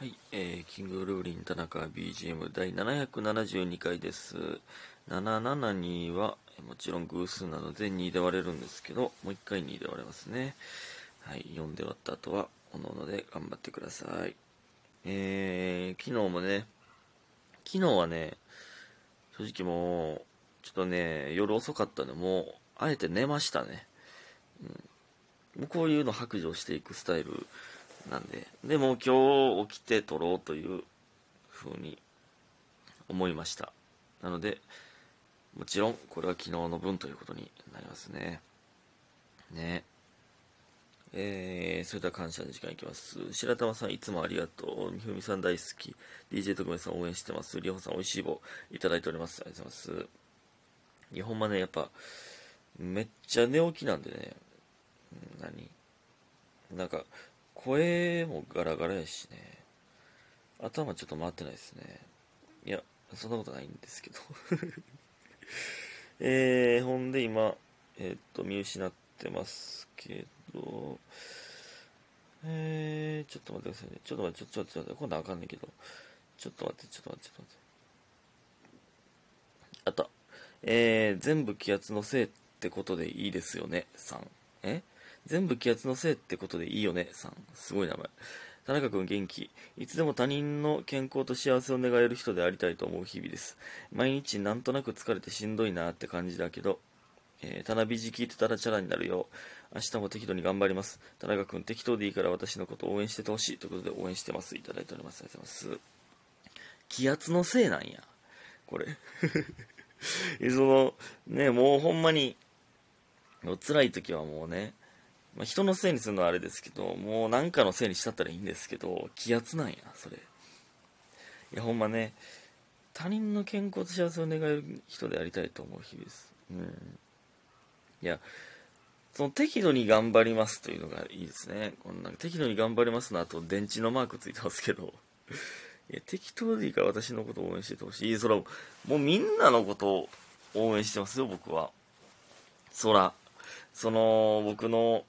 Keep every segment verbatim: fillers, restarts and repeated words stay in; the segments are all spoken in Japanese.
はい、えー、キングルーリン田中 ビージーエム だいななひゃくななじゅうにかいです。ななひゃくななじゅうにはもちろん偶数なのでにで割れるんですけど、もういっかいにで割れますね。はい、よんで割った後はおのおので頑張ってください。えー、昨日もね、昨日はね、正直もうちょっとね、夜遅かったのでもうあえて寝ましたね。うん、もうこういうの白状していくスタイルなんで、でも今日起きて撮ろうというふうに思いました。なので、もちろんこれは昨日の分ということになりますね。ね。えー、それでは感謝の時間いきます。白玉さんいつもありがとう。みふみさん大好き。ディージェー 特命さん応援してます。りほさんおいしい棒いただいております。ありがとうございます。日本はね、やっぱめっちゃ寝起きなんでね。何なんか、声もガラガラやしね、頭ちょっと回ってないですね。いや、そんなことないんですけど、えー、ほんで今、えー、っと見失ってますけど、えー、ちょっと待ってくださいね。ちょっと待って、ちょっと待って、今度はあかんねんけど、ちょっと待って、ちょっと待って、ちょっと待って。あった。えー、全部気圧のせいってことでいいですよね、さん。え全部気圧のせいってことでいいよねさん。すごい名前。田中くん元気。いつでも他人の健康と幸せを願える人でありたいと思う日々です。毎日なんとなく疲れてしんどいなって感じだけど、えー、たなびじ聞いてたらチャラになるよ。明日も適度に頑張ります。田中くん適当でいいから私のことを応援しててほしいということで応援してます。いただいております。ありがとうございます。気圧のせいなんや。これ。その、ね、もうほんまに、辛い時はもうね、まあ、人のせいにするのはあれですけど、もう何かのせいにしたったらいいんですけど、気圧なんや、それ。いや、ほんまね、他人の健康と幸せを願える人でありたいと思う日々です。うん。いや、その適度に頑張りますというのがいいですね。こんな適度に頑張りますの後、電池のマークついてますけど、いや、適当でいいから私のことを応援しててほしい。いや、そら、もうみんなのことを応援してますよ、僕は。そら、その、僕の、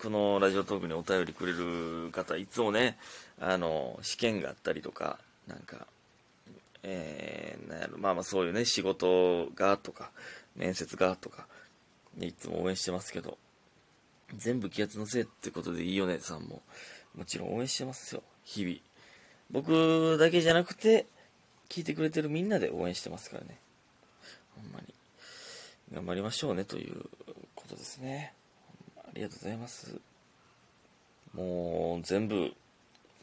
このラジオトークにお便りくれる方、いつもね、あの、試験があったりとか、なんか、えー、なんやろ、まあまあそういうね、仕事がとか、面接がとか、いつも応援してますけど、全部気圧のせいってことでいいよね、さんも。もちろん応援してますよ、日々。僕だけじゃなくて、聞いてくれてるみんなで応援してますからね。ほんまに。頑張りましょうね、ということですね。ありがとうございます。もう、全部、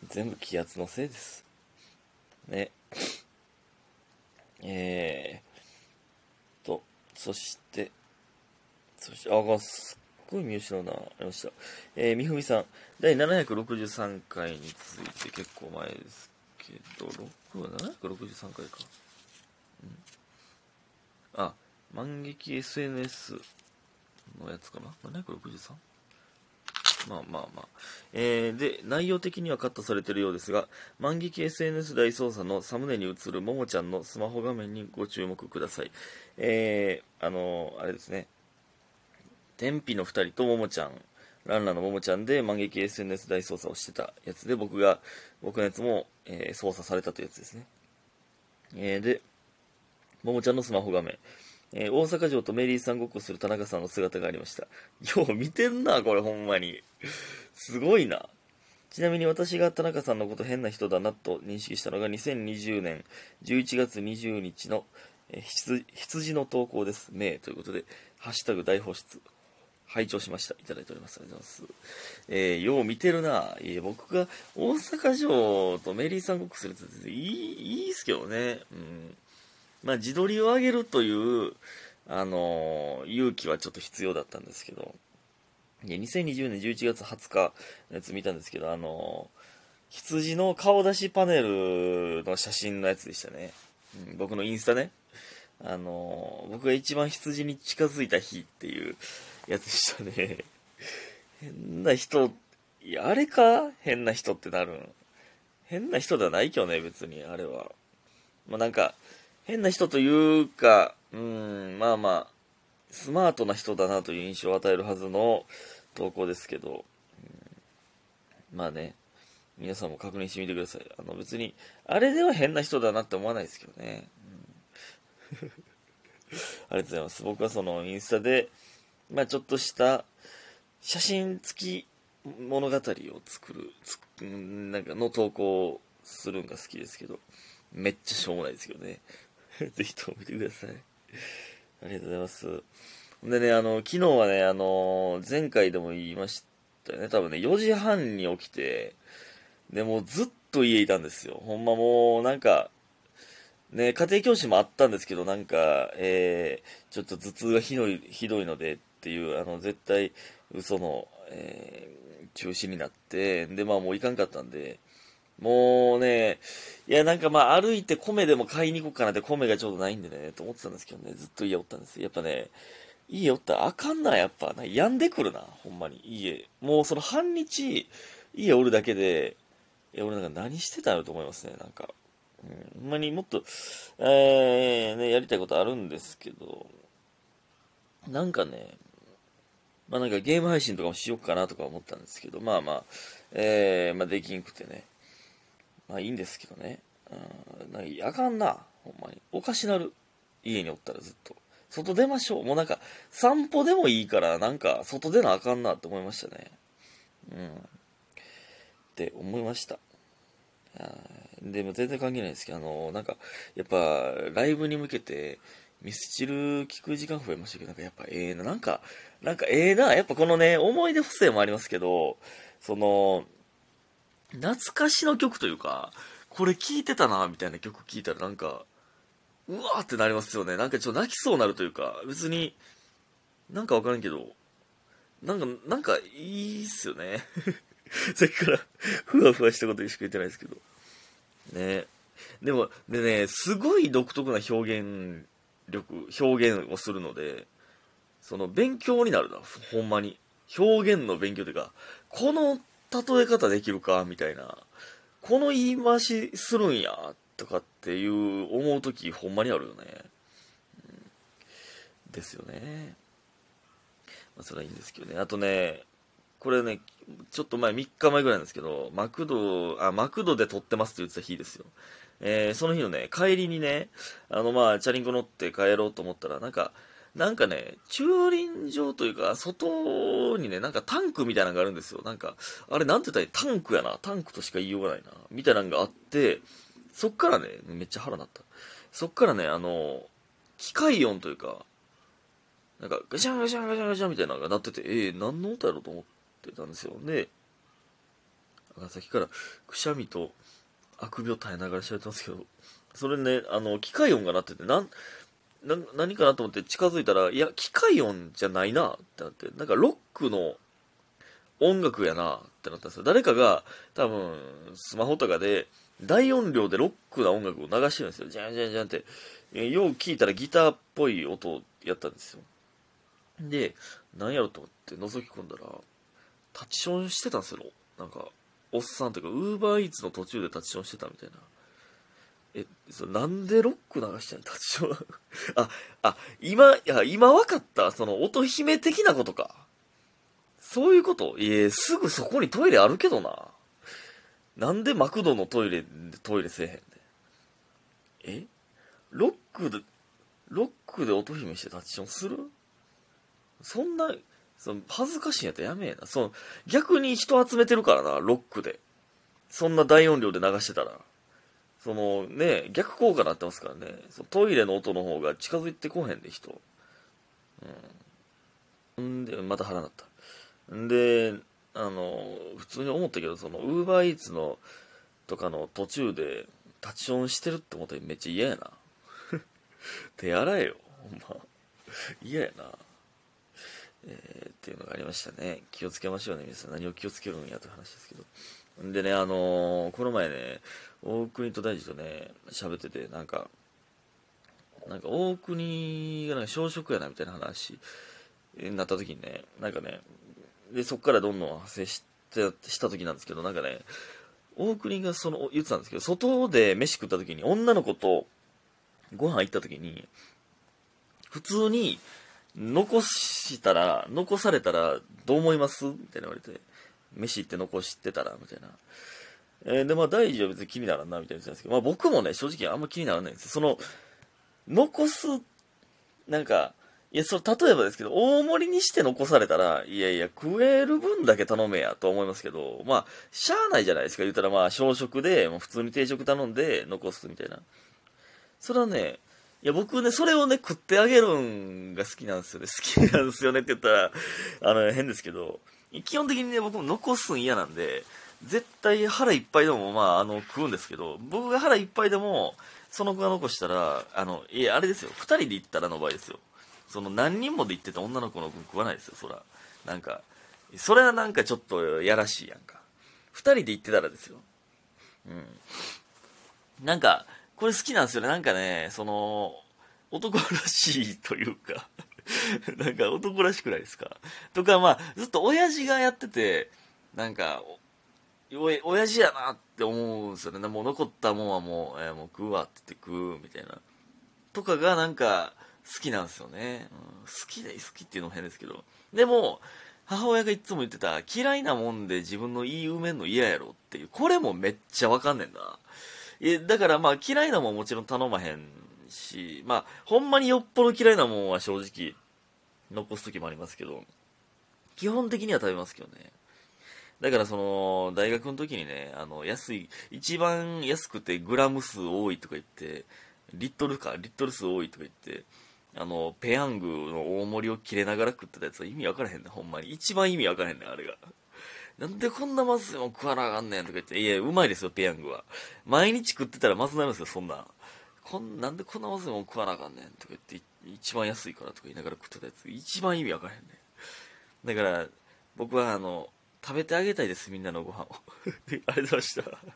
全部気圧のせいです。ね。えーと、そして、そして、あ、すっごい見失うな、ありました。えー、みふみさん、だいななひゃくろくじゅうさんかいについて結構前ですけど、ろくはななひゃくろくじゅうさんかいか。んあ、万劇 エスエヌエス。のやつかな ななひゃくろくじゅうさん? まあまあまあ、えー、で内容的にはカットされているようですが、万劇 エスエヌエス 大捜査のサムネに映るももちゃんのスマホ画面にご注目ください。えー、あのー、あれですね、天日のふたりとももちゃん、ランランのももちゃんで万劇 エスエヌエス 大捜査をしてたやつで、僕が僕のやつも、えー、操作されたというやつですね。えー、でももちゃんのスマホ画面、えー、大阪城とメリーさんごっこする田中さんの姿がありました。よう見てんな、これほんまに。すごいな。ちなみに私が田中さんのこと変な人だなと認識したのがにせんにじゅうねんじゅういちがつにじゅうにちの、えー、羊、羊の投稿ですね。ということで、ハッシュタグ大放出、拝聴しました。いただいております。ありがとうございます。えー、よう見てるな。えー、僕が大阪城とメリーさんごっこするっていい、いいっすけどね。うん。まあ、自撮りを上げるという、あのー、勇気はちょっと必要だったんですけど、いやにせんにじゅうねんじゅういちがつはつかのやつ見たんですけど、あのー、羊の顔出しパネルの写真のやつでしたね。うん、僕のインスタね。あのー、僕が一番羊に近づいた日っていうやつでしたね。変な人、いや、あれか変な人ってなるん。変な人ではないけどね、別に、あれは。まあ、なんか、変な人というか、うーん、まあまあ、スマートな人だなという印象を与えるはずの投稿ですけど、うん、まあね、皆さんも確認してみてください。あの別にあれでは変な人だなって思わないですけどね、うん、ありがとうございます。僕はそのインスタで、まあ、ちょっとした写真付き物語を作るつなんかの投稿をするのが好きですけど、めっちゃしょうもないですけどねぜひとも見てください。ありがとうございます。でね、あの昨日はね、あの前回でも言いましたよね、多分ねよじはんに起きて、でもうずっと家いたんですよ。ほんまもうなんかね、家庭教師もあったんですけど、なんか、えー、ちょっと頭痛がひどい、ひどいのでっていう、あの絶対嘘の、えー、中止になって、でまあもういかんかったんで、もうね、いやなんかまあ歩いて米でも買いに行こうかなって、米がちょうどないんでねと思ってたんですけどね、ずっと家おったんですよ。やっぱね家おったらあかんな、やっぱな、病んでくるな、ほんまに家、もうその半日家おるだけで、いや俺なんか何してたのと思いますね。なんか、うん、ほんまにもっと、えーね、やりたいことあるんですけど、なんかね、まあなんかゲーム配信とかもしようかなとか思ったんですけど、まあまあ、えー、まあできんくてね、まあいいんですけどね、うん、なんかあかんな、ほんまにおかしなる、家におったらずっと外出ましょう、もうなんか散歩でもいいからなんか外出なあかんなって思いましたね、うんって思いました。でも全然関係ないですけど、あのなんかやっぱライブに向けてミスチル聞く時間増えましたけど、なんかやっぱええな、なんかなんかええな、やっぱこのね思い出補正もありますけど、その懐かしの曲というか、これ聞いてたなみたいな曲聞いたらなんかうわーってなりますよね。なんかちょっと泣きそうなるというか、別になんかわからんけど、なんかなんかいいっすよねさっきからふわふわしたことしか言ってないですけどね。でもでね、すごい独特な表現力表現をするので、その勉強になるな、ほんまに表現の勉強というか、この例え方できるかみたいな、この言い回しするんやとかっていう思うときほんまにあるよね、うん、ですよね。まあそれはいいんですけどね。あとねこれね、ちょっと前、みっかまえぐらいなんですけど、マクド、あ、マクドで撮ってますって言ってた日ですよ。えー、その日のね、帰りにね、あの、まあ、チャリンコ乗って帰ろうと思ったら、なんか、なんかね、駐輪場というか、外にね、なんかタンクみたいなのがあるんですよ。なんか、あれ、なんて言ったらいい、タンクやな、タンクとしか言いようがないな、みたいなのがあって、そっからね、めっちゃ腹なった。そっからね、あの、機械音というか、なんか、ガシャンガシャンガシャンガシャンみたいなのが鳴ってて、えー、何の音やろうと思って。ってたんですよ。で、さっきからくしゃみとあくびを耐えながら喋ってますけど、それね、あの機械音が鳴ってて、なんな何かなと思って近づいたら、いや機械音じゃないなってなって、なんかロックの音楽やなってなったんですよ。誰かが多分スマホとかで大音量でロックな音楽を流してるんですよ。ジャンジャンジャンってよう聞いたらギターっぽい音やったんですよ。で、何やろと思って覗き込んだら、立ちションしてたんですよ。なんかおっさんというか、ウーバーイーツの途中で立ちションしてたみたいな。え、それなんでロック流してんの、立ちションああ、今いや今分かった、その音姫的なことか、そういうこと。いえ、すぐそこにトイレあるけどな、なんでマクドのトイレトイレせえへんで、えロックでロックで音姫して立ちションする、そんなその恥ずかしいんやったらやめえな。その逆に人集めてるからな、ロックでそんな大音量で流してたら、そのね、逆効果になってますからね。そのトイレの音の方が近づいてこへんで人、うんでまた腹なった。んであの普通に思ったけど、そのウーバーイーツのとかの途中で立ち音してるって思ったらめっちゃ嫌やな手洗えよ、ほんま嫌やな、えー、っていうのがありましたね。気をつけましょうね、皆さん。何を気をつけるんやという話ですけど。んでね、あのー、この前ね、大国と大地とね、喋ってて、なんか、なんか大国がなんか小食やなみたいな話になった時にね、なんかね、で、そっからどんどん派生してした時なんですけど、なんかね、大国がその、言ってたんですけど、外で飯食った時に、女の子とご飯行った時に、普通に、残したら、残されたらどう思いますみたいな言われて、飯って残してたらみたいな。えー、でまあ大事は別に気にならんなみたいな言ってたんですけど、まあ、僕もね正直あんま気にならないんですよ。その残すなんかいやそれ例えばですけど大盛りにして残されたらいやいや食える分だけ頼めやと思いますけど、まあしゃあないじゃないですか。言ったらまあ小食でもう普通に定食頼んで残すみたいな。それはねいや僕ねそれをね食ってあげるんが好きなんですよね。好きなんですよねって言ったらあの変ですけど基本的にね僕も残すん嫌なんで絶対腹いっぱいでもまああの食うんですけど、僕が腹いっぱいでもその子が残したらあのいやあれですよふたりで行ったらの場合ですよ。その何人もで行ってた女の子の分食わないですよ。そらなんかそれはなんかちょっとやらしいやんか。ふたりで行ってたらですよ。うんなんかこれ好きなんですよね。なんかねその男らしいというかなんか男らしくないですかとか、まあずっと親父がやっててなんかおやじやなって思うんですよね。もう残ったもんはもう、えー、もう食うわって言って食うみたいなとかがなんか好きなんですよね、うん、好きで好きっていうのも変ですけど、でも母親がいつも言ってた嫌いなもんで自分の言い埋めんの嫌やろっていう、これもめっちゃわかんねんな。えだからまあ嫌いなもんもちろん頼まへんし、まあほんまによっぽど嫌いなもんは正直残す時もありますけど基本的には食べますけどね。だからその大学の時にねあの安い一番安くてグラム数多いとか言ってリットルかリットル数多いとか言ってあのペヤングの大盛りを切れながら食ってたやつは意味わからへんねほんまに。一番意味わからへんねあれがなんでこんなまずいもん食わなあかんねんとか言って、いやうまいですよペヤングは。毎日食ってたらまずなるんですよそんなんこんなんでこんなまずいもん食わなあかんねんとか言って一番安いからとか言いながら食ってたやつ一番意味わからへんね。だから僕はあの食べてあげたいですみんなのご飯をありがとうございました。